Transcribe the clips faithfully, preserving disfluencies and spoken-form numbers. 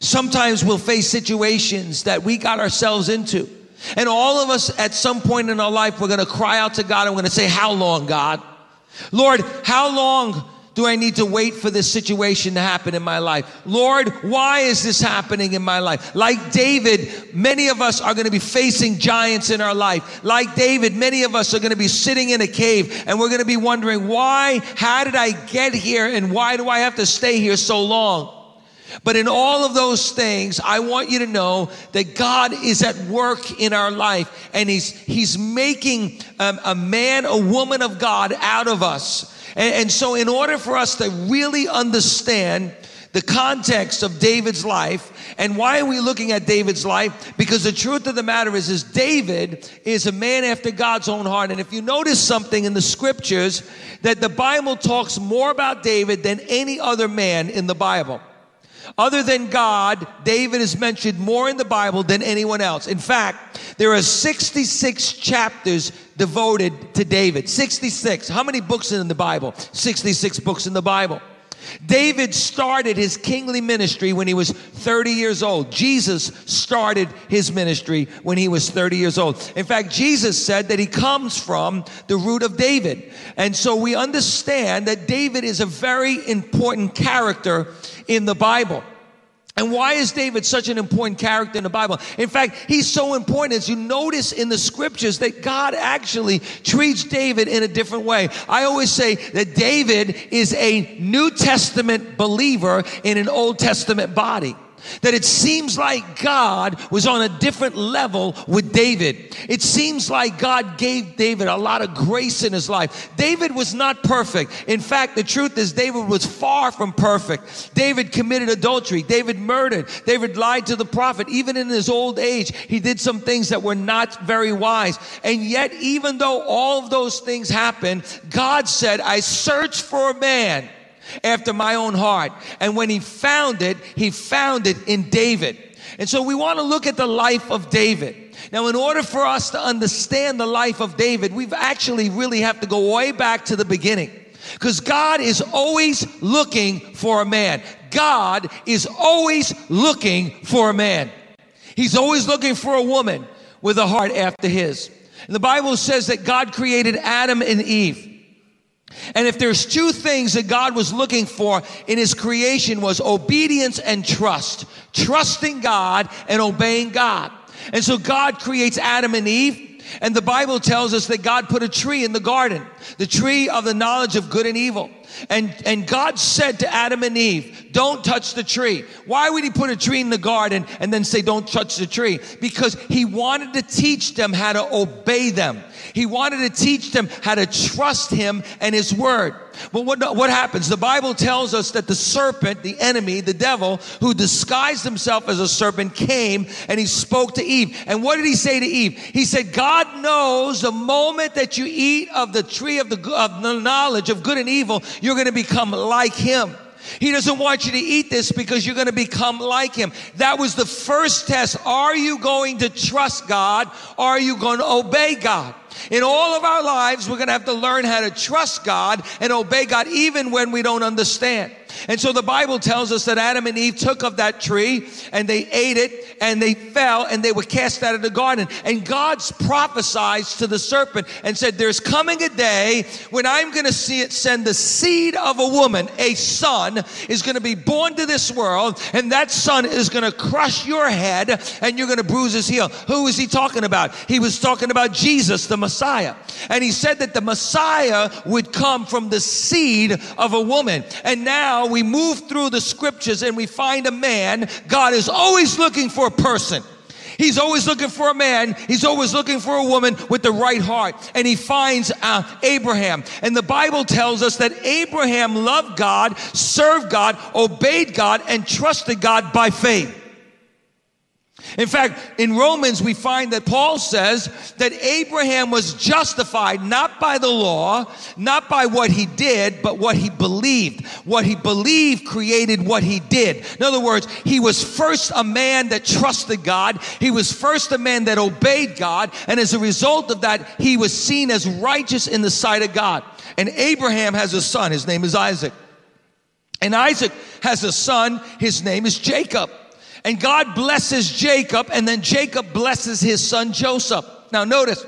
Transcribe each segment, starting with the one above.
Sometimes we'll face situations that we got ourselves into. And all of us at some point in our life, we're going to cry out to God. I'm going to say, how long, God? Lord, how long do I need to wait for this situation to happen in my life? Lord, why is this happening in my life? Like David, many of us are going to be facing giants in our life. Like David, many of us are going to be sitting in a cave and we're going to be wondering, why, how did I get here and why do I have to stay here so long? But in all of those things, I want you to know that God is at work in our life, and he's, he's making um, a man, a woman of God out of us. And, and so in order for us to really understand the context of David's life, and why are we looking at David's life? Because the truth of the matter is, is David is a man after God's own heart. And if you notice something in the scriptures, that the Bible talks more about David than any other man in the Bible. Other than God, David is mentioned more in the Bible than anyone else. In fact, there are sixty-six chapters devoted to David. sixty-six. How many books in the Bible? sixty-six books in the Bible. David started his kingly ministry when he was thirty years old. Jesus started his ministry when he was thirty years old. In fact, Jesus said that he comes from the root of David. And so we understand that David is a very important character in the Bible. And why is David such an important character in the Bible? In fact, he's so important, as you notice in the scriptures, that God actually treats David in a different way. I always say that David is a New Testament believer in an Old Testament body. That it seems like God was on a different level with David. It seems like God gave David a lot of grace in his life. David was not perfect. In fact, the truth is David was far from perfect. David committed adultery. David murdered. David lied to the prophet. Even in his old age, he did some things that were not very wise. And yet, even though all of those things happened, God said, I searched for a man after my own heart. And when he found it, he found it in David. And so we want to look at the life of David. Now, in order for us to understand the life of David, we've actually really have to go way back to the beginning. Because God is always looking for a man. God is always looking for a man. He's always looking for a woman with a heart after his. And the Bible says that God created Adam and Eve. And if there's two things that God was looking for in his creation, was obedience and trust. Trusting God and obeying God. And so God creates Adam and Eve. And the Bible tells us that God put a tree in the garden, the tree of the knowledge of good and evil. And, and God said to Adam and Eve, don't touch the tree. Why would he put a tree in the garden and then say, don't touch the tree? Because he wanted to teach them how to obey them. He wanted to teach them how to trust him and his word. But what, what happens? The Bible tells us that the serpent, the enemy, the devil, who disguised himself as a serpent, came and he spoke to Eve. And what did he say to Eve? He said, God knows the moment that you eat of the tree of the, of the knowledge of good and evil, you're going to become like him. He doesn't want you to eat this because you're going to become like him. That was the first test. Are you going to trust God? Are you going to obey God? In all of our lives, we're going to have to learn how to trust God and obey God even when we don't understand. And so the Bible tells us that Adam and Eve took of that tree and they ate it and they fell and they were cast out of the garden. And God prophesied to the serpent and said, there's coming a day when I'm going to see it send the seed of a woman. A son is going to be born to this world, and that son is going to crush your head and you're going to bruise his heel. Who is he talking about? He was talking about Jesus, the Messiah. And he said that the Messiah would come from the seed of a woman. And now we move through the scriptures and we find a man. God is always looking for a person. He's always looking for a man. He's always looking for a woman with the right heart. And he finds uh, Abraham. And the Bible tells us that Abraham loved God, served God, obeyed God, and trusted God by faith. In fact, in Romans, we find that Paul says that Abraham was justified not by the law, not by what he did, but what he believed. What he believed created what he did. In other words, he was first a man that trusted God. He was first a man that obeyed God. And as a result of that, he was seen as righteous in the sight of God. And Abraham has a son. His name is Isaac. And Isaac has a son. His name is Jacob. And God blesses Jacob, and then Jacob blesses his son Joseph. Now notice,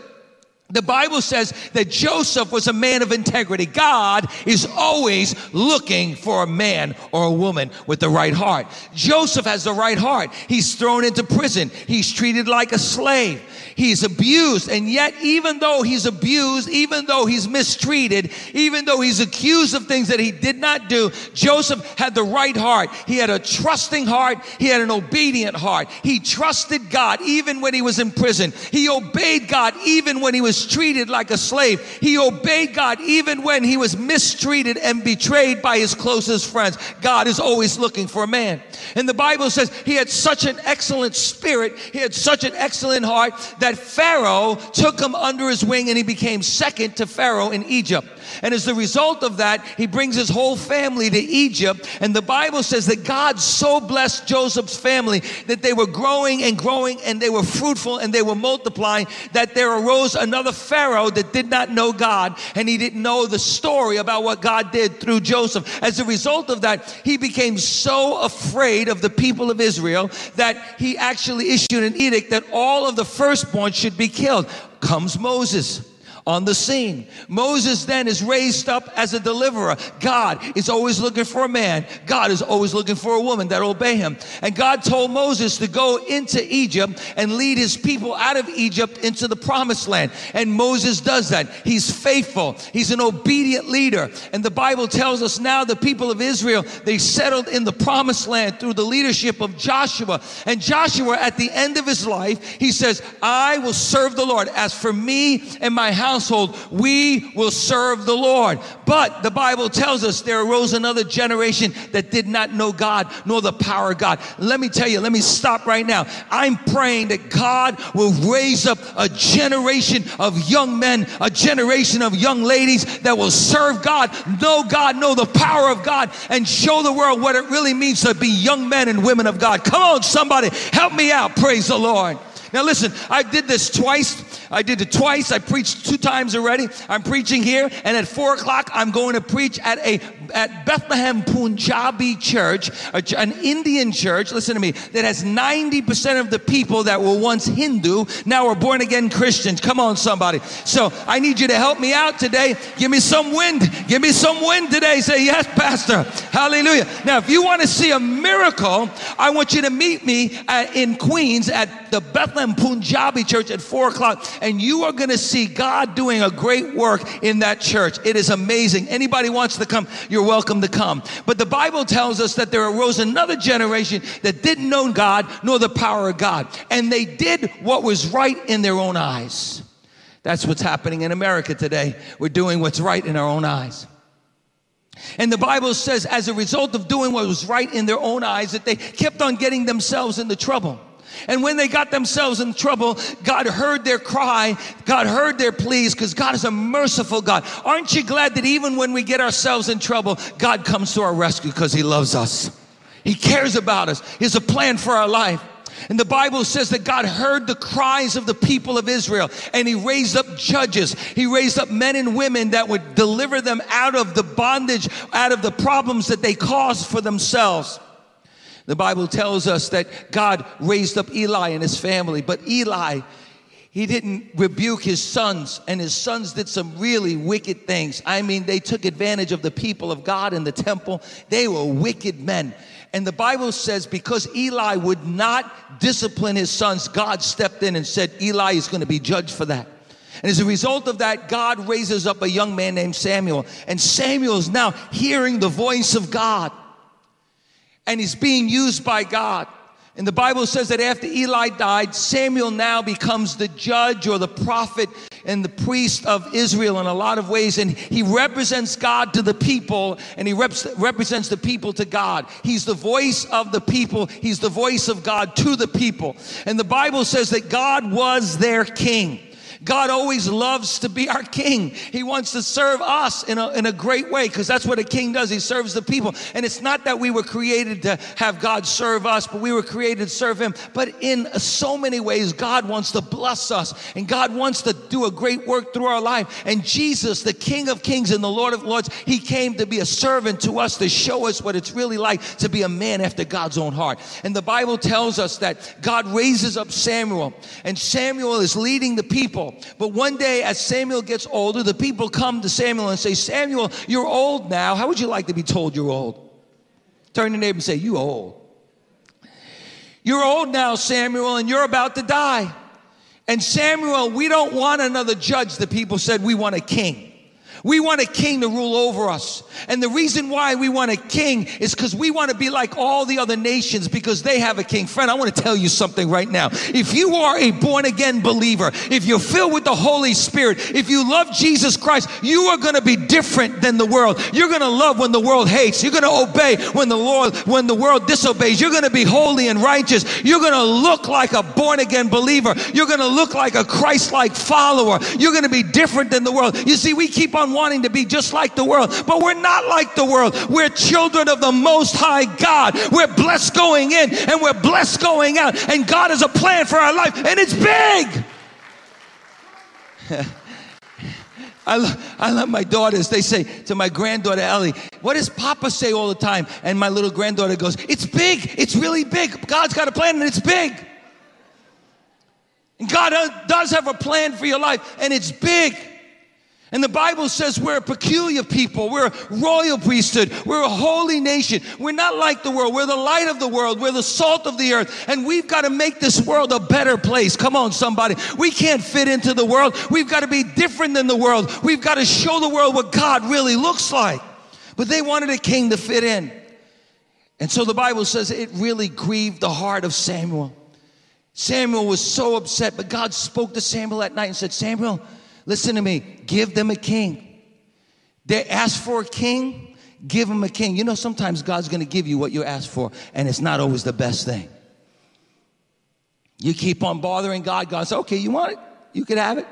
the Bible says that Joseph was a man of integrity. God is always looking for a man or a woman with the right heart. Joseph has the right heart. He's thrown into prison. He's treated like a slave. He's abused. And yet, even though he's abused, even though he's mistreated, even though he's accused of things that he did not do, Joseph had the right heart. He had a trusting heart. He had an obedient heart. He trusted God even when he was in prison. He obeyed God even when he was treated like a slave. He obeyed God even when he was mistreated and betrayed by his closest friends. God is always looking for a man. And the Bible says he had such an excellent spirit, he had such an excellent heart, that Pharaoh took him under his wing and he became second to Pharaoh in Egypt. And as a result of that, he brings his whole family to Egypt. And the Bible says that God so blessed Joseph's family that they were growing and growing, and they were fruitful and they were multiplying, that there arose another Pharaoh that did not know God, and he didn't know the story about what God did through Joseph. As a result of that, he became so afraid of the people of Israel that he actually issued an edict that all of the firstborn should be killed. Comes Moses on the scene. Moses then is raised up as a deliverer. God is always looking for a man. God is always looking for a woman that will obey him. And God told Moses to go into Egypt and lead his people out of Egypt into the promised land. And Moses does that. He's faithful. He's an obedient leader. And the Bible tells us now the people of Israel, they settled in the promised land through the leadership of Joshua. And Joshua, at the end of his life, he says, I will serve the Lord. As for me and my house, we will serve the Lord. But the Bible tells us there arose another generation that did not know God nor the power of God. Let me tell you, let me stop right now. I'm praying that God will raise up a generation of young men, a generation of young ladies that will serve God, know God, know the power of God, and show the world what it really means to be young men and women of God. Come on, somebody, help me out. Praise the Lord. Now listen, I did this twice. I did it twice. I preached two times already. I'm preaching here, and at four o'clock, I'm going to preach at a at Bethlehem Punjabi Church, a, an Indian church, listen to me, that has ninety percent of the people that were once Hindu, now are born-again Christians. Come on, somebody. So I need you to help me out today. Give me some wind. Give me some wind today. Say, yes, Pastor. Hallelujah. Now, if you want to see a miracle, I want you to meet me at, in Queens at the Bethlehem Punjabi Church at four o'clock, and you are going to see God doing a great work in that church. It is amazing. Anybody wants to come, you're welcome to come. But the Bible tells us that there arose another generation that didn't know God nor the power of God, and they did what was right in their own eyes. That's what's happening in America today. We're doing what's right in our own eyes. And the Bible says as a result of doing what was right in their own eyes, that they kept on getting themselves into trouble. And when they got themselves in trouble, God heard their cry. God heard their pleas, because God is a merciful God. Aren't you glad that even when we get ourselves in trouble, God comes to our rescue because he loves us? He cares about us. He has a plan for our life. And the Bible says that God heard the cries of the people of Israel, and he raised up judges. He raised up men and women that would deliver them out of the bondage, out of the problems that they caused for themselves. The Bible tells us that God raised up Eli and his family, but Eli, he didn't rebuke his sons, and his sons did some really wicked things. I mean, they took advantage of the people of God in the temple. They were wicked men. And the Bible says because Eli would not discipline his sons, God stepped in and said, Eli is going to be judged for that. And as a result of that, God raises up a young man named Samuel, and Samuel is now hearing the voice of God. And he's being used by God. And the Bible says that after Eli died, Samuel now becomes the judge or the prophet and the priest of Israel in a lot of ways. And he represents God to the people, and he rep- represents the people to God. He's the voice of the people. He's the voice of God to the people. And the Bible says that God was their king. God always loves to be our king. He wants to serve us in a, in a great way, because that's what a king does. He serves the people. And it's not that we were created to have God serve us, but we were created to serve him. But in so many ways, God wants to bless us, and God wants to do a great work through our life. And Jesus, the King of Kings and the Lord of Lords, he came to be a servant to us, to show us what it's really like to be a man after God's own heart. And the Bible tells us that God raises up Samuel, and Samuel is leading the people. But one day, as Samuel gets older, the people come to Samuel and say, "Samuel, you're old now. How would you like to be told you're old?" Turn to your neighbor and say, "You old. You're old now, Samuel, and you're about to die." And Samuel, "We don't want another judge," the people said. "We want a king. We want a king to rule over us. And the reason why we want a king is because we want to be like all the other nations, because they have a king." Friend, I want to tell you something right now. If you are a born-again believer, if you're filled with the Holy Spirit, if you love Jesus Christ, you are going to be different than the world. You're going to love when the world hates. You're going to obey when the Lord, when the world disobeys. You're going to be holy and righteous. You're going to look like a born-again believer. You're going to look like a Christ-like follower. You're going to be different than the world. You see, we keep on wanting to be just like the world, but we're not like the world. We're children of the Most High God. We're blessed going in and we're blessed going out, and God has a plan for our life, and it's big. I love, I love my daughters. They say to my granddaughter Ellie, "What does Papa say all the time?" And my little granddaughter goes, "It's big. It's really big. God's got a plan and it's big." And God does have a plan for your life, and it's big. And the Bible says we're a peculiar people. We're a royal priesthood. We're a holy nation. We're not like the world. We're the light of the world. We're the salt of the earth. And we've got to make this world a better place. Come on, somebody. We can't fit into the world. We've got to be different than the world. We've got to show the world what God really looks like. But they wanted a king to fit in. And so the Bible says it really grieved the heart of Samuel. Samuel was so upset, but God spoke to Samuel that night and said, "Samuel, listen to me, give them a king. They asked for a king, give them a king." You know, sometimes God's going to give you what you asked for, and it's not always the best thing. You keep on bothering God. God says, "Okay, you want it? You could have it,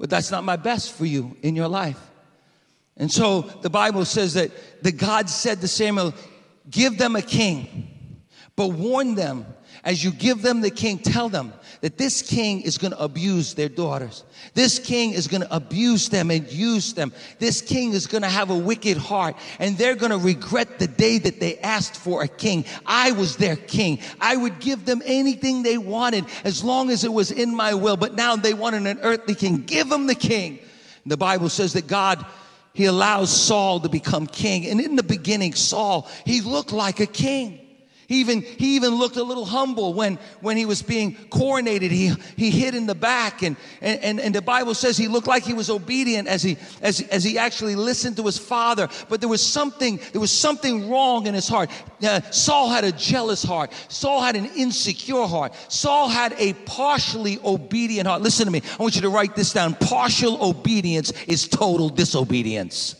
but that's not my best for you in your life." And so the Bible says that the God said to Samuel, "Give them a king, but warn them. As you give them the king, tell them that this king is going to abuse their daughters. This king is going to abuse them and use them. This king is going to have a wicked heart, and they're going to regret the day that they asked for a king. I was their king. I would give them anything they wanted as long as it was in my will, but now they wanted an earthly king. Give them the king." And the Bible says that God, he allows Saul to become king. And in the beginning, Saul, he looked like a king. He even, he even looked a little humble when, when he was being coronated. He, he hid in the back, and, and, and the Bible says he looked like he was obedient as he, as, as he actually listened to his father. But there was something, there was something wrong in his heart. Uh, Saul had a jealous heart. Saul had an insecure heart. Saul had a partially obedient heart. Listen to me. I want you to write this down. Partial obedience is total disobedience.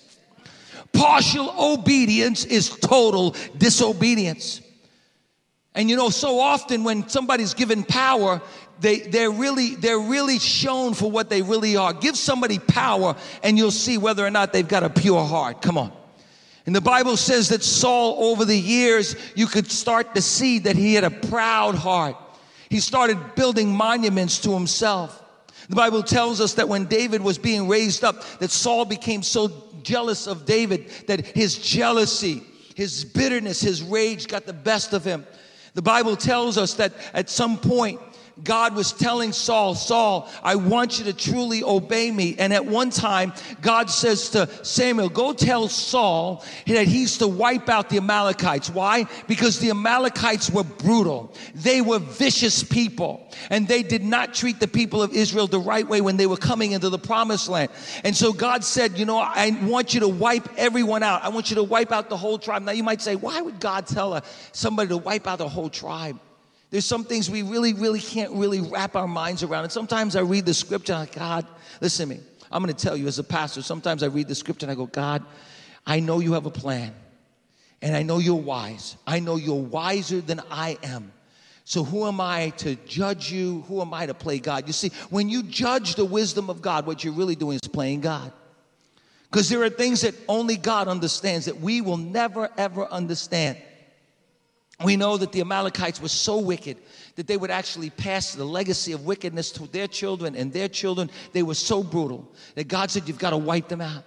Partial obedience is total disobedience. And you know, so often when somebody's given power, they, they're really, they're really shown for what they really are. Give somebody power and you'll see whether or not they've got a pure heart. Come on. And the Bible says that Saul, over the years, you could start to see that he had a proud heart. He started building monuments to himself. The Bible tells us that when David was being raised up, that Saul became so jealous of David that his jealousy, his bitterness, his rage got the best of him. The Bible tells us that at some point, God was telling Saul, "Saul, I want you to truly obey me." And at one time, God says to Samuel, "Go tell Saul that he's to wipe out the Amalekites." Why? Because the Amalekites were brutal. They were vicious people, and they did not treat the people of Israel the right way when they were coming into the promised land. And so God said, "You know, I want you to wipe everyone out. I want you to wipe out the whole tribe." Now you might say, why would God tell somebody to wipe out the whole tribe? There's some things we really, really can't really wrap our minds around. And sometimes I read the scripture and I'm like, God, listen to me. I'm going to tell you as a pastor, sometimes I read the scripture and I go, God, I know you have a plan. And I know you're wise. I know you're wiser than I am. So who am I to judge you? Who am I to play God? You see, when you judge the wisdom of God, what you're really doing is playing God. Because there are things that only God understands that we will never, ever understand. We know that the Amalekites were so wicked that they would actually pass the legacy of wickedness to their children and their children. They were so brutal that God said, you've got to wipe them out.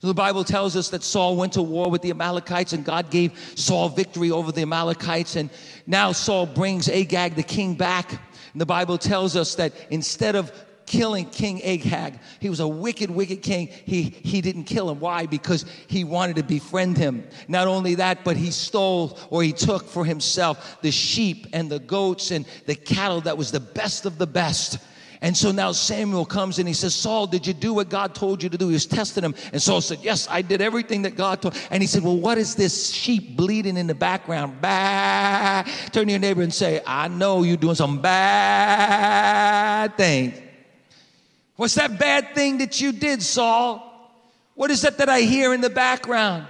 So the Bible tells us that Saul went to war with the Amalekites, and God gave Saul victory over the Amalekites. And now Saul brings Agag, the king, back. And the Bible tells us that instead of killing King Agag, he was a wicked, wicked king. He, he didn't kill him. Why? Because he wanted to befriend him. Not only that, but he stole, or he took for himself, the sheep and the goats and the cattle that was the best of the best. And so now Samuel comes and he says, Saul, did you do what God told you to do? He was testing him. And Saul said, yes, I did everything that God told. And he said, well, what is this sheep bleeding in the background? Bah. Turn to your neighbor and say, I know you're doing some bad thing. What's that bad thing that you did, Saul? What is that that I hear in the background?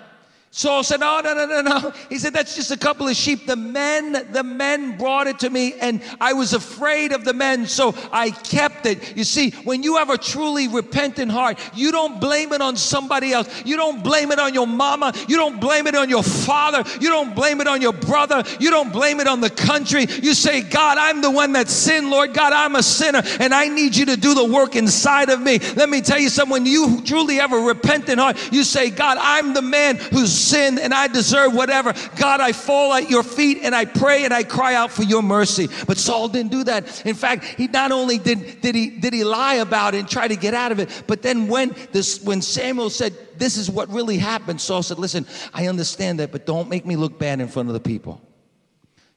Saul said, no, no, no, no, no. He said, that's just a couple of sheep. The men, the men brought it to me, and I was afraid of the men, so I kept it. You see, when you have a truly repentant heart, you don't blame it on somebody else. You don't blame it on your mama. You don't blame it on your father. You don't blame it on your brother. You don't blame it on the country. You say, God, I'm the one that sinned, Lord. God, I'm a sinner, and I need you to do the work inside of me. Let me tell you something. When you truly have a repentant heart, you say, God, I'm the man who's sin and I deserve whatever. God, I fall at your feet and I pray and I cry out for your mercy. But Saul didn't do that. In fact, he not only did did he did he lie about it and try to get out of it, but then when this when Samuel said, this is what really happened, Saul said, listen, I understand that, but don't make me look bad in front of the people.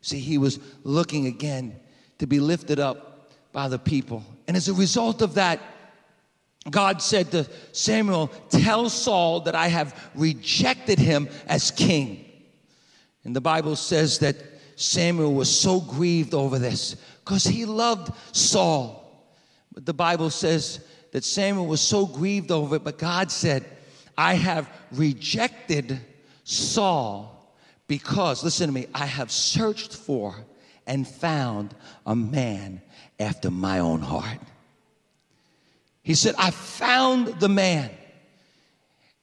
See, he was looking again to be lifted up by the people. And as a result of that, God said to Samuel, tell Saul that I have rejected him as king. And the Bible says that Samuel was so grieved over this because he loved Saul. But the Bible says that Samuel was so grieved over it, but God said, I have rejected Saul because, listen to me, I have searched for and found a man after my own heart. He said, I found the man.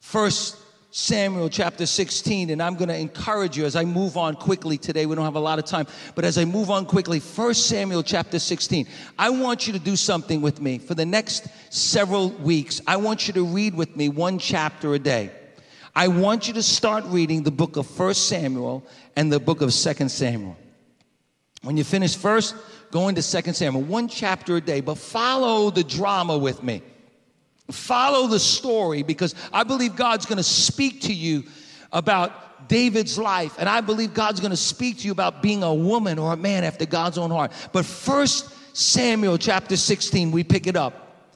First Samuel chapter sixteen, and I'm going to encourage you as I move on quickly today. We don't have a lot of time, but as I move on quickly, First Samuel chapter sixteen, I want you to do something with me. For the next several weeks, I want you to read with me one chapter a day. I want you to start reading the book of First Samuel and the book of Second Samuel. When you finish first, go into Second Samuel, one chapter a day, but follow the drama with me. Follow the story, because I believe God's going to speak to you about David's life, and I believe God's going to speak to you about being a woman or a man after God's own heart. But First Samuel chapter sixteen, we pick it up.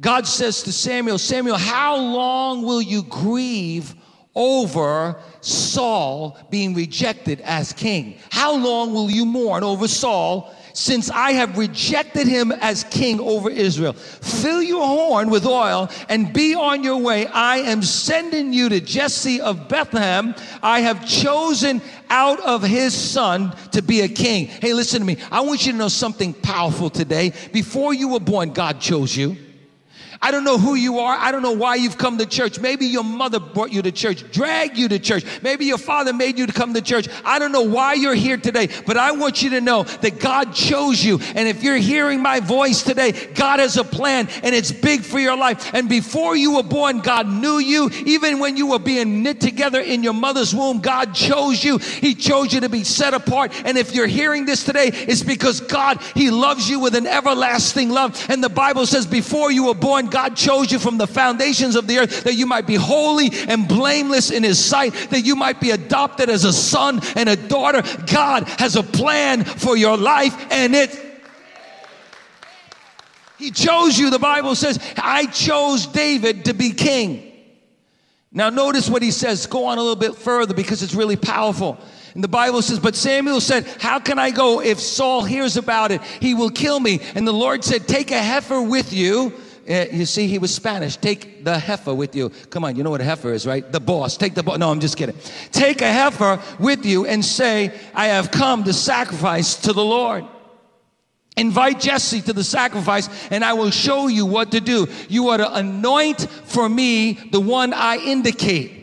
God says to Samuel, Samuel, how long will you grieve over Saul being rejected as king? How long will you mourn over Saul, since I have rejected him as king over Israel? Fill your horn with oil and be on your way. I am sending you to Jesse of Bethlehem. I have chosen out of his son to be a king. Hey, listen to me. I want you to know something powerful today. Before you were born, God chose you. I don't know who you are. I don't know why you've come to church. Maybe your mother brought you to church, dragged you to church. Maybe your father made you to come to church. I don't know why you're here today, but I want you to know that God chose you. And if you're hearing my voice today, God has a plan, and it's big for your life. And before you were born, God knew you. Even when you were being knit together in your mother's womb, God chose you. He chose you to be set apart. And if you're hearing this today, it's because God, He loves you with an everlasting love. And the Bible says before you were born, God chose you from the foundations of the earth, that you might be holy and blameless in His sight, that you might be adopted as a son and a daughter. God has a plan for your life, and it He chose you. The Bible says, I chose David to be king. Now notice what he says. Go on a little bit further, because it's really powerful. And the Bible says, but Samuel said, how can I go? If Saul hears about it, he will kill me. And the Lord said, take a heifer with you. You see, he was Spanish. Take the heifer with you. Come on, you know what a heifer is, right? The boss. Take the boss. No, I'm just kidding. Take a heifer with you and say, I have come to sacrifice to the Lord. Invite Jesse to the sacrifice, and I will show you what to do. You are to anoint for me the one I indicate.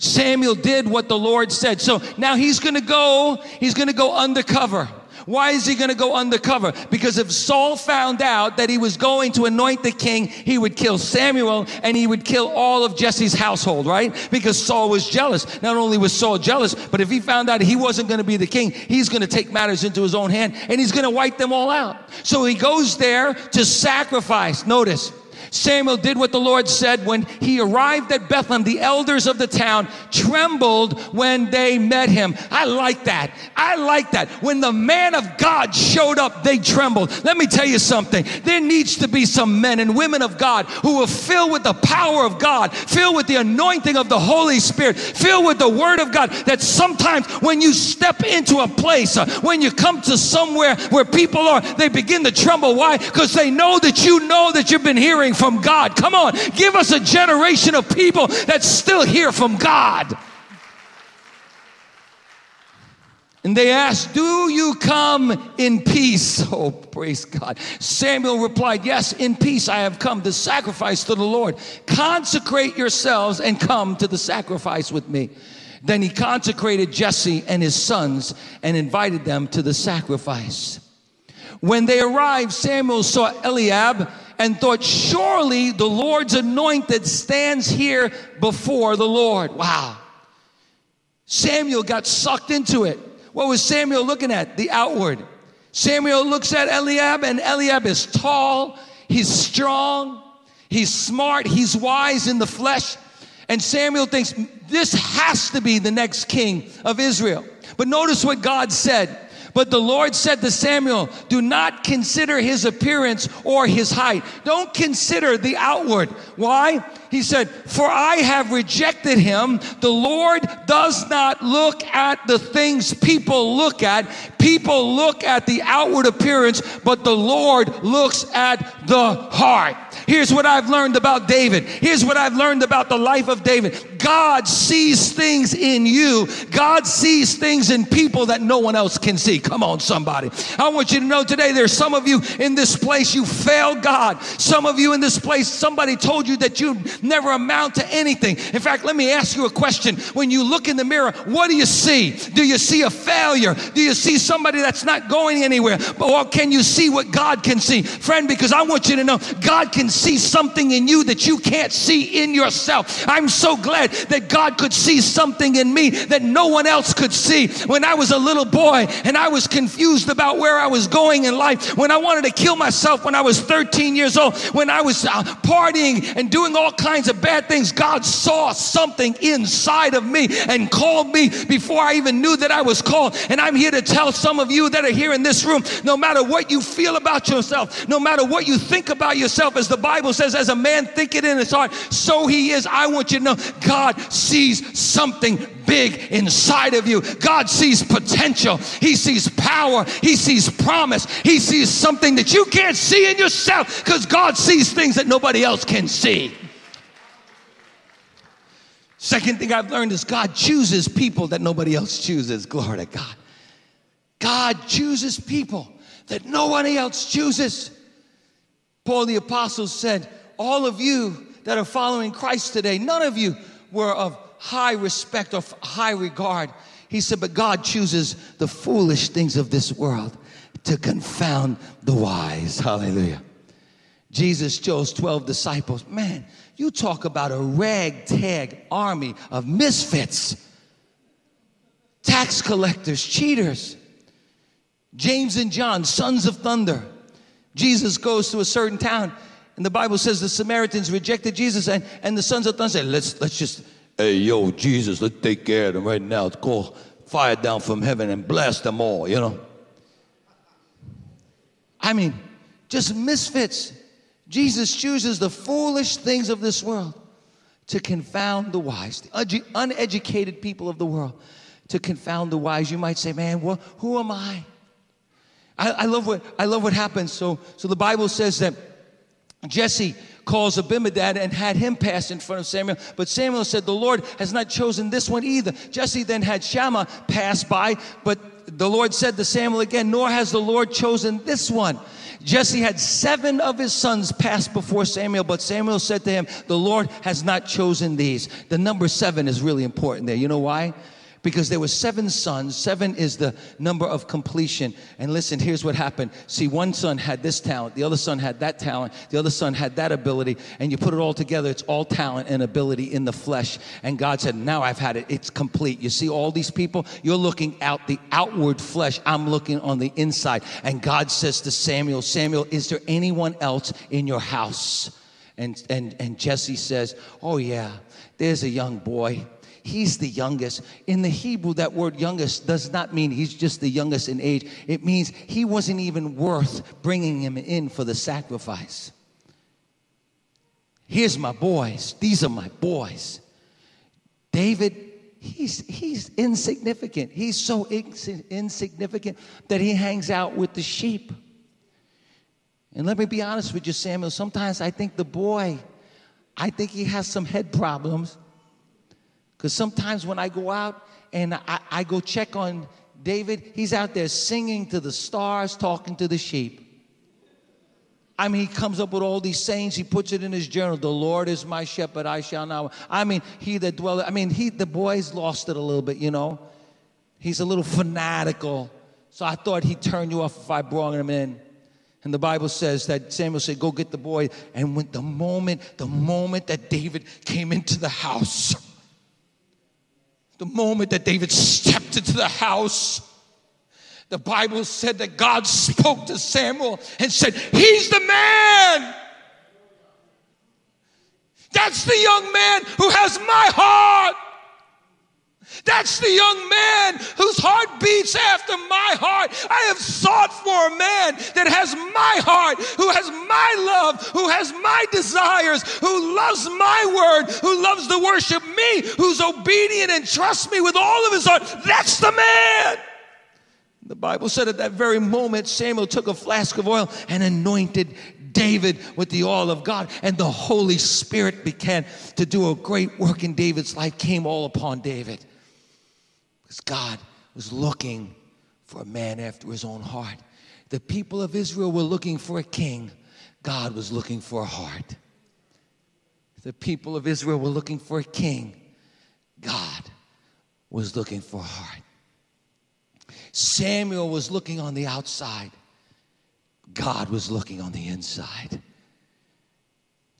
Samuel did what the Lord said. So now he's going to go, he's going to go undercover. Why is he going to go undercover? Because if Saul found out that he was going to anoint the king, he would kill Samuel and he would kill all of Jesse's household, right? Because Saul was jealous. Not only was Saul jealous, but if he found out he wasn't going to be the king, he's going to take matters into his own hand and he's going to wipe them all out. So he goes there to sacrifice. Notice. Samuel did what the Lord said. When he arrived at Bethlehem, the elders of the town trembled when they met him. I like that. I like that. When the man of God showed up, they trembled. Let me tell you something. There needs to be some men and women of God who are filled with the power of God, filled with the anointing of the Holy Spirit, filled with the Word of God, that sometimes when you step into a place, when you come to somewhere where people are, they begin to tremble. Why? Because they know that you know that you've been hearing from God. Come on, give us a generation of people that still hear from God. And they asked, do you come in peace? Oh, praise God. Samuel replied, yes, in peace I have come to sacrifice to the Lord. Consecrate yourselves and come to the sacrifice with me. Then he consecrated Jesse and his sons and invited them to the sacrifice. When they arrived, Samuel saw Eliab and thought, surely the Lord's anointed stands here before the Lord. Wow. Samuel got sucked into it. What was Samuel looking at? The outward. Samuel looks at Eliab, and Eliab is tall, he's strong, he's smart, he's wise in the flesh. And Samuel thinks, this has to be the next king of Israel. But notice what God said. But the Lord said to Samuel, do not consider his appearance or his height. Don't consider the outward. Why? He said, for I have rejected him. The Lord does not look at the things people look at. People look at the outward appearance, but the Lord looks at the heart. Here's what I've learned about David. Here's what I've learned about the life of David. God sees things in you. God sees things in people that no one else can see. Come on, somebody. I want you to know today, there's some of you in this place, you failed God. Some of you in this place, somebody told you that you never amount to anything. In fact, let me ask you a question. When you look in the mirror, what do you see? Do you see a failure? Do you see somebody that's not going anywhere? Or can you see what God can see? Friend, because I want you to know, God can see something in you that you can't see in yourself. I'm so glad that God could see something in me that no one else could see. When I was a little boy and I was confused about where I was going in life, when I wanted to kill myself when I was thirteen years old, when I was uh, partying and doing all kinds of bad things, God saw something inside of me and called me before I even knew that I was called. And I'm here to tell some of you that are here in this room, no matter what you feel about yourself, no matter what you think about yourself, as the Bible says, as a man thinketh in his heart, so he is. I want you to know, God sees something big inside of you. God sees potential. He sees power. He sees promise. He sees something that you can't see in yourself, because God sees things that nobody else can see. Second thing I've learned is God chooses people that nobody else chooses. Glory to God. God chooses people that nobody else chooses. Paul the Apostle said, all of you that are following Christ today, none of you were of high respect or high regard. He said, but God chooses the foolish things of this world to confound the wise. Hallelujah. Jesus chose twelve disciples. Man, you talk about a ragtag army of misfits, tax collectors, cheaters, James and John, sons of thunder. Jesus goes to a certain town, and the Bible says the Samaritans rejected Jesus, and, and the sons of thunder said, let's, let's just, hey, yo, Jesus, let's take care of them right now. Let's call fire down from heaven and blast them all, you know. I mean, just misfits. Jesus chooses the foolish things of this world to confound the wise, the uneducated people of the world to confound the wise. You might say, man, well, who am I? I, I, love what, I love what happens. So, so the Bible says that Jesse calls Abinadab and had him pass in front of Samuel. But Samuel said, the Lord has not chosen this one either. Jesse then had Shammah pass by, but the Lord said to Samuel again, nor has the Lord chosen this one. Jesse had seven of his sons pass before Samuel, but Samuel said to him, the Lord has not chosen these. The number seven is really important there. You know why? Because there were seven sons. Seven is the number of completion. And listen, here's what happened. See, one son had this talent. The other son had that talent. The other son had that ability. And you put it all together, it's all talent and ability in the flesh. And God said, now I've had it. It's complete. You see all these people? You're looking out the outward flesh. I'm looking on the inside. And God says to Samuel, Samuel, is there anyone else in your house? And, and, and Jesse says, oh, yeah, there's a young boy. He's the youngest. In the Hebrew, that word youngest does not mean he's just the youngest in age. It means he wasn't even worth bringing him in for the sacrifice. Here's my boys. These are my boys. David, he's, he's insignificant. He's so ins- insignificant that he hangs out with the sheep. And let me be honest with you, Samuel. Sometimes I think the boy, I think he has some head problems. Because sometimes when I go out and I, I go check on David, he's out there singing to the stars, talking to the sheep. I mean, he comes up with all these sayings. He puts it in his journal. The Lord is my shepherd, I shall not. I mean, he that dwelleth. I mean, he the boy's lost it a little bit, you know. He's a little fanatical. So I thought he'd turn you off if I brought him in. And the Bible says that Samuel said, go get the boy. And when the moment, the moment that David came into the house... The moment that David stepped into the house, the Bible said that God spoke to Samuel and said, he's the man. That's the young man who has my heart. That's the young man whose heart beats after my heart. I have sought for a man that has my heart, who has my love, who has my desires, who loves my word, who loves to worship me, who's obedient and trusts me with all of his heart. That's the man. The Bible said at that very moment, Samuel took a flask of oil and anointed David with the oil of God, and the Holy Spirit began to do a great work in David's life, came all upon David. God was looking for a man after his own heart. The people of Israel were looking for a king. God was looking for a heart. The people of Israel were looking for a king. God was looking for a heart. Samuel was looking on the outside. God was looking on the inside.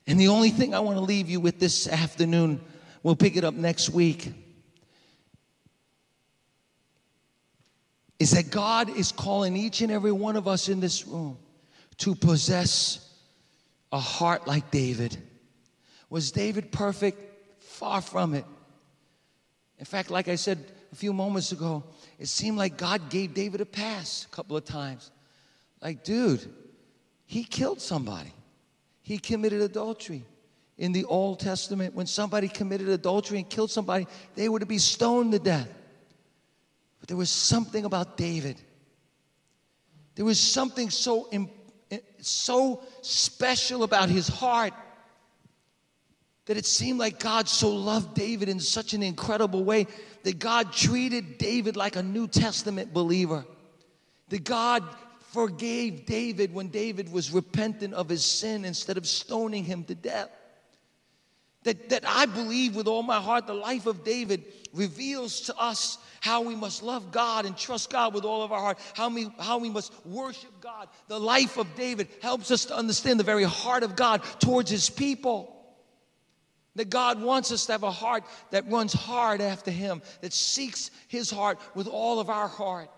And the only thing I want to leave you with this afternoon, we'll pick it up next week, is that God is calling each and every one of us in this room to possess a heart like David. Was David perfect? Far from it. In fact, like I said a few moments ago, it seemed like God gave David a pass a couple of times. Like, dude, he killed somebody. He committed adultery. In the Old Testament, when somebody committed adultery and killed somebody, they were to be stoned to death. But there was something about David. There was something so, so special about his heart that it seemed like God so loved David in such an incredible way that God treated David like a New Testament believer. That God forgave David when David was repentant of his sin instead of stoning him to death. That, that I believe with all my heart the life of David reveals to us how we must love God and trust God with all of our heart, how we, how we must worship God. The life of David helps us to understand the very heart of God towards his people. That God wants us to have a heart that runs hard after him, that seeks his heart with all of our heart.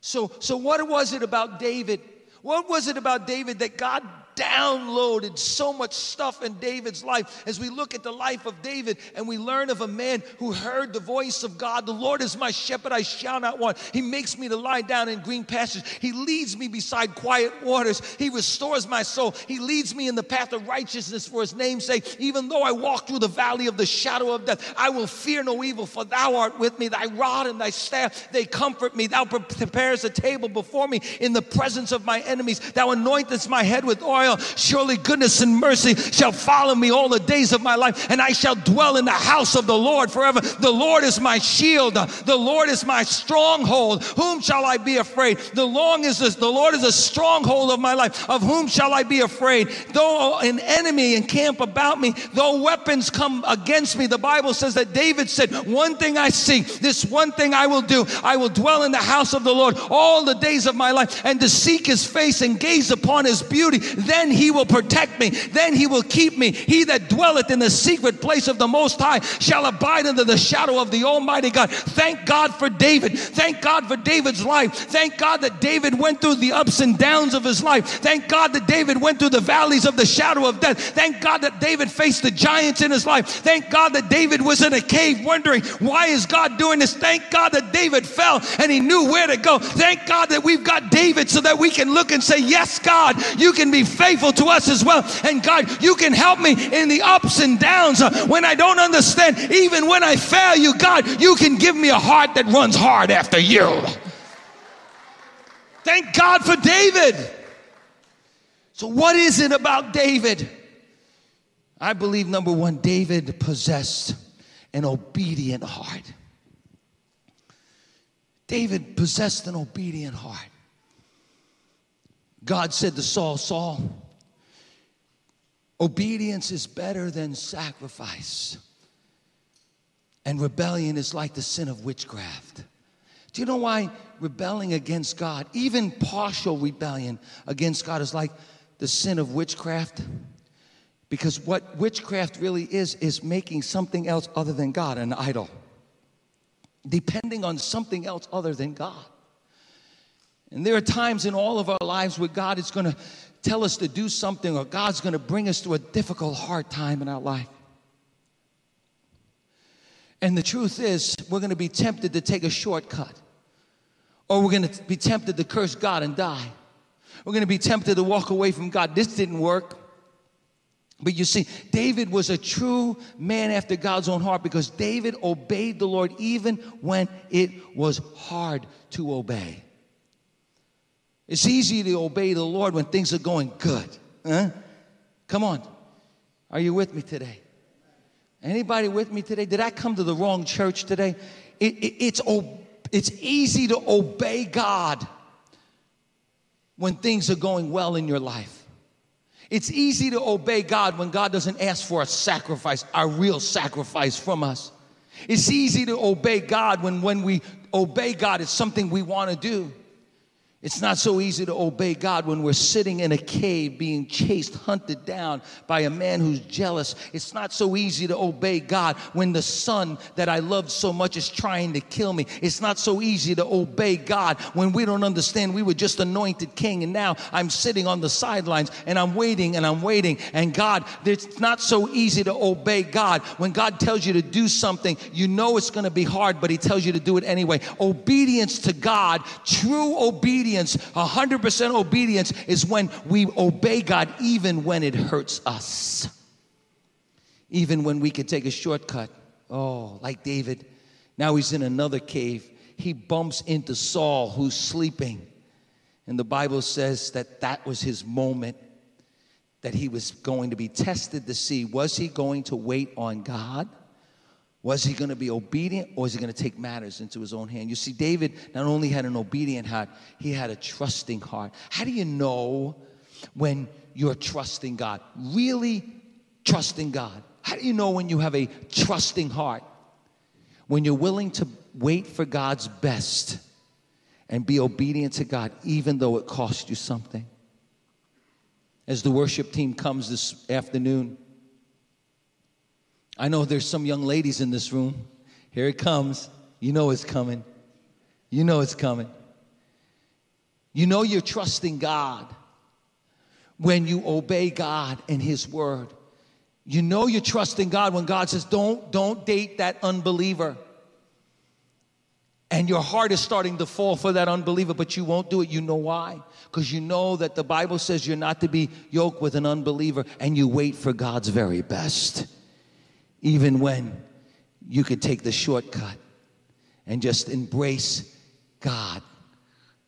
So, so what was it about David? What was it about David that God downloaded so much stuff in David's life? As we look at the life of David and we learn of a man who heard the voice of God, the Lord is my shepherd, I shall not want. He makes me to lie down in green pastures. He leads me beside quiet waters. He restores my soul. He leads me in the path of righteousness for his name's sake. Even though I walk through the valley of the shadow of death, I will fear no evil, for thou art with me. Thy rod and thy staff, they comfort me. Thou preparest a table before me in the presence of my enemies. Thou anointest my head with oil. Israel. Surely goodness and mercy shall follow me all the days of my life, and I shall dwell in the house of the Lord forever. The Lord is my shield. The Lord is my stronghold. Whom shall I be afraid? The long is this, the Lord is a stronghold of my life. Of whom shall I be afraid? Though an enemy encamp about me, though weapons come against me. The Bible says that David said, one thing I seek, this one thing I will do. I will dwell in the house of the Lord all the days of my life, and to seek his face and gaze upon his beauty. Then he will protect me. Then he will keep me. He that dwelleth in the secret place of the Most High shall abide under the shadow of the Almighty God. Thank God for David. Thank God for David's life. Thank God that David went through the ups and downs of his life. Thank God that David went through the valleys of the shadow of death. Thank God that David faced the giants in his life. Thank God that David was in a cave wondering, why is God doing this? Thank God that David fell and he knew where to go. Thank God that we've got David so that we can look and say, yes, God, you can be faithful to us as well. And God, you can help me in the ups and downs. When I don't understand, even when I fail you, God, you can give me a heart that runs hard after you. Thank God for David. So what is it about David? I believe, number one, David possessed an obedient heart. David possessed an obedient heart. God said to Saul, Saul, obedience is better than sacrifice, and rebellion is like the sin of witchcraft. Do you know why rebelling against God, even partial rebellion against God, is like the sin of witchcraft? Because what witchcraft really is, is making something else other than God an idol. Depending on something else other than God. And there are times in all of our lives where God is going to tell us to do something, or God's going to bring us through a difficult, hard time in our life. And the truth is, we're going to be tempted to take a shortcut. Or we're going to be tempted to curse God and die. We're going to be tempted to walk away from God. This didn't work. But you see, David was a true man after God's own heart, because David obeyed the Lord even when it was hard to obey. It's easy to obey the Lord when things are going good. Huh? Come on. Are you with me today? Anybody with me today? Did I come to the wrong church today? It, it, it's, it's easy to obey God when things are going well in your life. It's easy to obey God when God doesn't ask for a sacrifice, a real sacrifice from us. It's easy to obey God when when we obey God, it's something we want to do. It's not so easy to obey God when we're sitting in a cave being chased, hunted down by a man who's jealous. It's not so easy to obey God when the son that I loved so much is trying to kill me. It's not so easy to obey God when we don't understand we were just anointed king, and now I'm sitting on the sidelines and I'm waiting and I'm waiting. And God, it's not so easy to obey God when God tells you to do something. You know it's going to be hard, but he tells you to do it anyway. Obedience to God, true obedience, one hundred percent obedience, is when we obey God even when it hurts us. Even when we can take a shortcut. Oh, like David. Now he's in another cave. He bumps into Saul, who's sleeping. And the Bible says that that was his moment, that he was going to be tested to see, was he going to wait on God? Was he going to be obedient, or is he going to take matters into his own hand? You see, David not only had an obedient heart, he had a trusting heart. How do you know when you're trusting God? Really trusting God. How do you know when you have a trusting heart? When you're willing to wait for God's best and be obedient to God, even though it costs you something. As the worship team comes this afternoon, I know there's some young ladies in this room. Here it comes. You know it's coming. You know it's coming. You know you're trusting God when you obey God and his word. You know you're trusting God when God says, don't, don't date that unbeliever. And your heart is starting to fall for that unbeliever, but you won't do it. You know why? Because you know that the Bible says you're not to be yoked with an unbeliever, and you wait for God's very best. Even when you could take the shortcut and just embrace God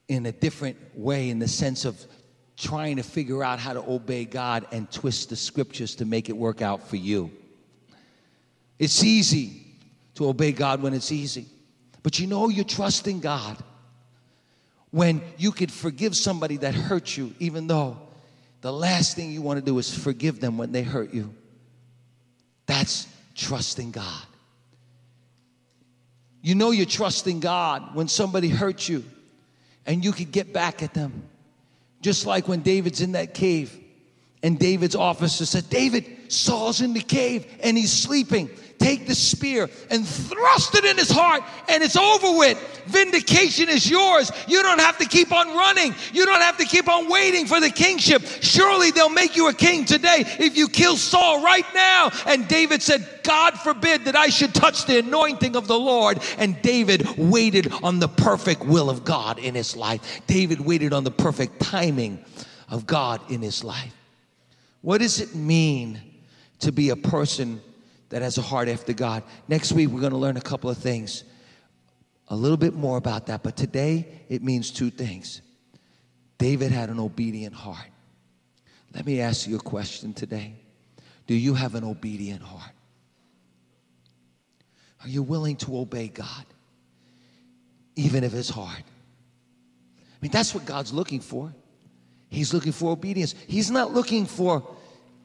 in a different way, in the sense of trying to figure out how to obey God and twist the scriptures to make it work out for you. It's easy to obey God when it's easy. But you know you're trusting God when you could forgive somebody that hurt you, even though the last thing you want to do is forgive them when they hurt you. That's trusting God. You know you're trusting God when somebody hurts you and you could get back at them. Just like when David's in that cave and David's officer said, David, Saul's in the cave and he's sleeping. Take the spear and thrust it in his heart and it's over with. Vindication is yours. You don't have to keep on running. You don't have to keep on waiting for the kingship. Surely they'll make you a king today if you kill Saul right now. And David said, God forbid that I should touch the anointing of the Lord. And David waited on the perfect will of God in his life. David waited on the perfect timing of God in his life. What does it mean to be a person that has a heart after God? Next week, we're going to learn a couple of things, a little bit more about that. But today, it means two things. David had an obedient heart. Let me ask you a question today. Do you have an obedient heart? Are you willing to obey God, even if it's hard? I mean, that's what God's looking for. He's looking for obedience. He's not looking for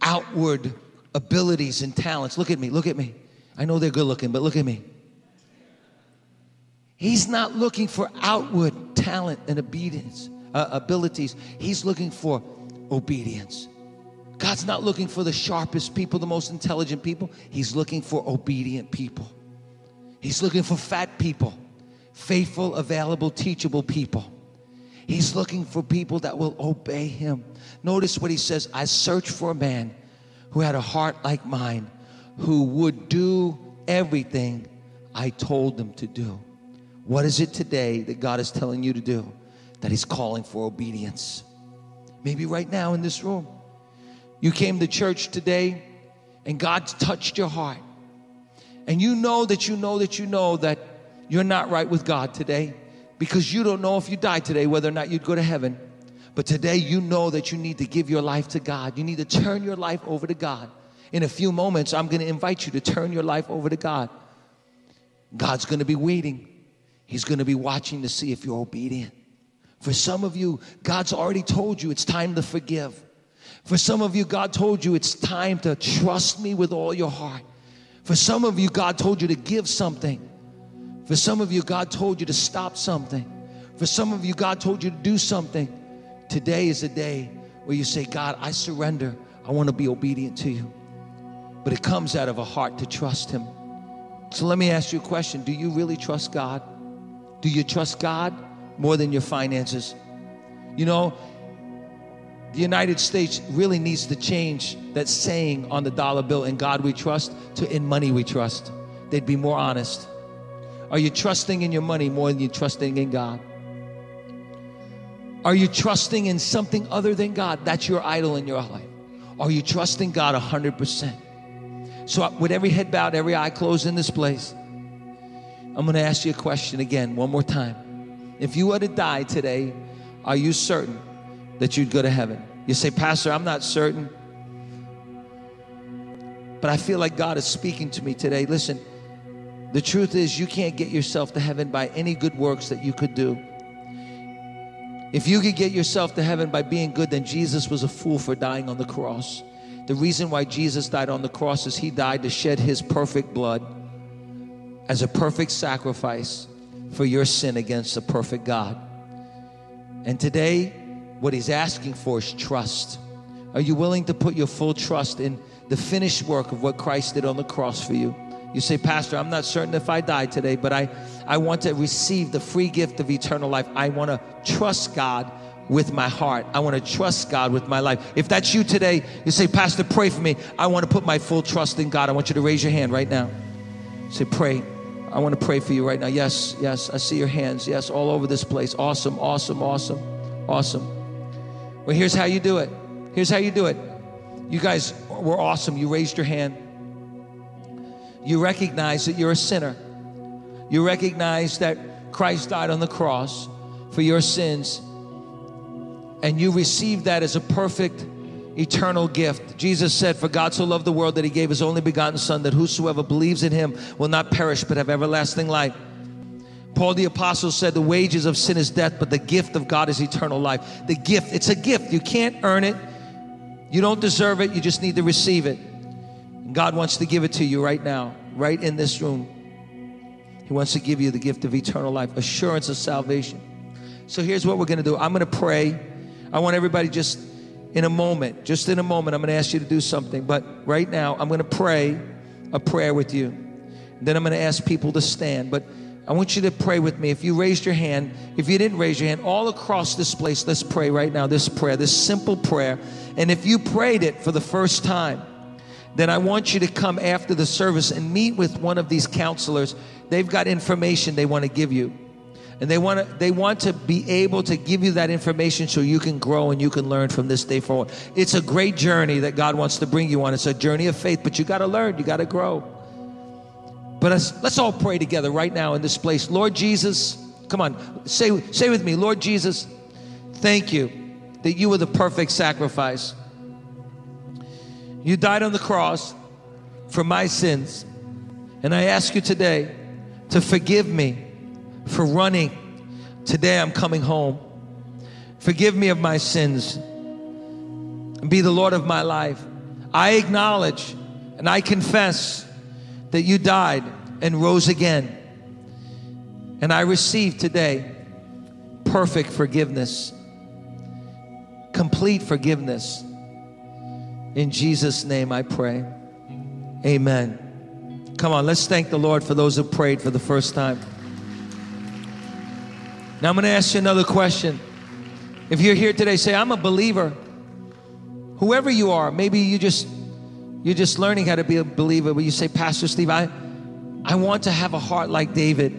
outward abilities and talents. Look at me, look at me. I know they're good looking, but look at me. He's not looking for outward talent and obedience, uh, abilities. He's looking for obedience. God's not looking for the sharpest people, the most intelligent people. He's looking for obedient people. He's looking for fat people, faithful, available, teachable people. He's looking for people that will obey him. Notice what he says, I search for a man who had a heart like mine, who would do everything I told them to do. What is it today that God is telling you to do that he's calling for obedience? Maybe right now in this room, you came to church today and God's touched your heart. And you know that you know that you know that you're not right with God today because you don't know if you die today whether or not you'd go to heaven. But today you know that you need to give your life to God. You need to turn your life over to God. In a few moments, I'm going to invite you to turn your life over to God. God's going to be waiting. He's going to be watching to see if you're obedient. For some of you, God's already told you it's time to forgive. For some of you, God told you it's time to trust me with all your heart. For some of you, God told you to give something. For some of you, God told you to stop something. For some of you, God told you to do something. Today is a day where you say, God, I surrender. I want to be obedient to you. But it comes out of a heart to trust him. So let me ask you a question. Do you really trust God? Do you trust God more than your finances? You know, the United States really needs to change that saying on the dollar bill, in God we trust, to in money we trust. They'd be more honest. Are you trusting in your money more than you're trusting in God? Are you trusting in something other than God? That's your idol in your life. Are you trusting God one hundred percent? So with every head bowed, every eye closed in this place, I'm going to ask you a question again, one more time. If you were to die today, are you certain that you'd go to heaven? You say, Pastor, I'm not certain, but I feel like God is speaking to me today. Listen, the truth is you can't get yourself to heaven by any good works that you could do. If you could get yourself to heaven by being good, then Jesus was a fool for dying on the cross. The reason why Jesus died on the cross is he died to shed his perfect blood as a perfect sacrifice for your sin against a perfect God. And today, what he's asking for is trust. Are you willing to put your full trust in the finished work of what Christ did on the cross for you? You say, Pastor, I'm not certain if I die today, but I, I want to receive the free gift of eternal life. I want to trust God with my heart. I want to trust God with my life. If that's you today, you say, Pastor, pray for me. I want to put my full trust in God. I want you to raise your hand right now. Say, pray. I want to pray for you right now. Yes, yes, I see your hands. Yes, all over this place. Awesome, awesome, awesome, awesome. Well, here's how you do it. Here's how you do it. You guys were awesome. You raised your hand. You recognize that you're a sinner. You recognize that Christ died on the cross for your sins and you receive that as a perfect eternal gift. Jesus said, for God so loved the world that he gave his only begotten son, that whosoever believes in him will not perish but have everlasting life. Paul the apostle said, the wages of sin is death, but the gift of God is eternal life. The gift, it's a gift. You can't earn it. You don't deserve it. You just need to receive it. And God wants to give it to you right now, right in this room. He wants to give you the gift of eternal life, assurance of salvation. So here's what we're going to do. I'm going to pray. I want everybody just in a moment, just in a moment, I'm going to ask you to do something. But right now, I'm going to pray a prayer with you. Then I'm going to ask people to stand. But I want you to pray with me. If you raised your hand, if you didn't raise your hand, all across this place, let's pray right now this prayer, this simple prayer. And if you prayed it for the first time, then I want you to come after the service and meet with one of these counselors. They've got information they want to give you. And they want to, they want to be able to give you that information so you can grow and you can learn from this day forward. It's a great journey that God wants to bring you on. It's a journey of faith, but you got to learn. You got to grow. But let's, let's all pray together right now in this place. Lord Jesus, come on, say, say with me, Lord Jesus, thank you that you were the perfect sacrifice. You died on the cross for my sins. And I ask you today to forgive me for running. Today I'm coming home. Forgive me of my sins and be the Lord of my life. I acknowledge and I confess that you died and rose again. And I receive today perfect forgiveness, complete forgiveness. In Jesus' name I pray. Amen. Come on, let's thank the Lord for those who prayed for the first time. Now I'm going to ask you another question. If you're here today, say, I'm a believer. Whoever you are, maybe you just, you're just learning how to be a believer, but you say, Pastor Steve, I, I want to have a heart like David.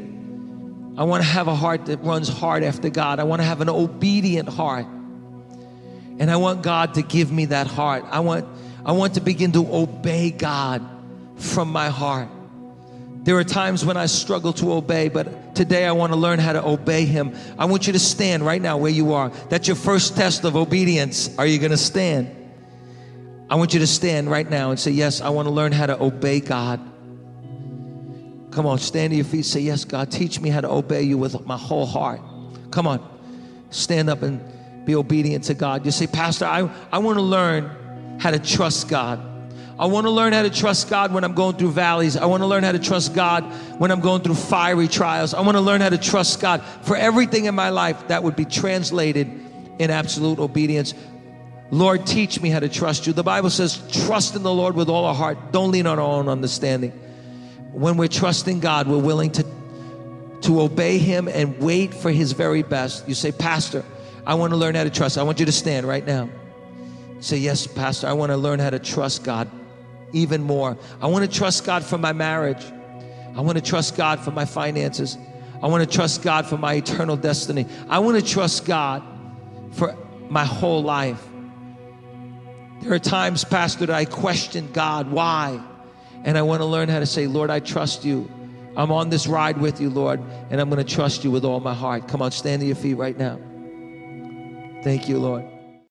I want to have a heart that runs hard after God. I want to have an obedient heart. And I want God to give me that heart. I want, I want to begin to obey God from my heart. There are times when I struggle to obey, but today I want to learn how to obey Him. I want you to stand right now where you are. That's your first test of obedience. Are you going to stand? I want you to stand right now and say, yes, I want to learn how to obey God. Come on, stand to your feet. Say, yes, God, teach me how to obey you with my whole heart. Come on, stand up and be obedient to God. You say, Pastor, I, I want to learn how to trust God. I want to learn how to trust God when I'm going through valleys. I want to learn how to trust God when I'm going through fiery trials. I want to learn how to trust God for everything in my life that would be translated in absolute obedience. Lord, teach me how to trust you. The Bible says, trust in the Lord with all our heart. Don't lean on our own understanding. When we're trusting God, we're willing to, to obey Him and wait for His very best. You say, Pastor, I want to learn how to trust. I want you to stand right now. Say, yes, Pastor, I want to learn how to trust God even more. I want to trust God for my marriage. I want to trust God for my finances. I want to trust God for my eternal destiny. I want to trust God for my whole life. There are times, Pastor, that I question God, why? And I want to learn how to say, Lord, I trust you. I'm on this ride with you, Lord, and I'm going to trust you with all my heart. Come on, stand to your feet right now. Thank you, Lord.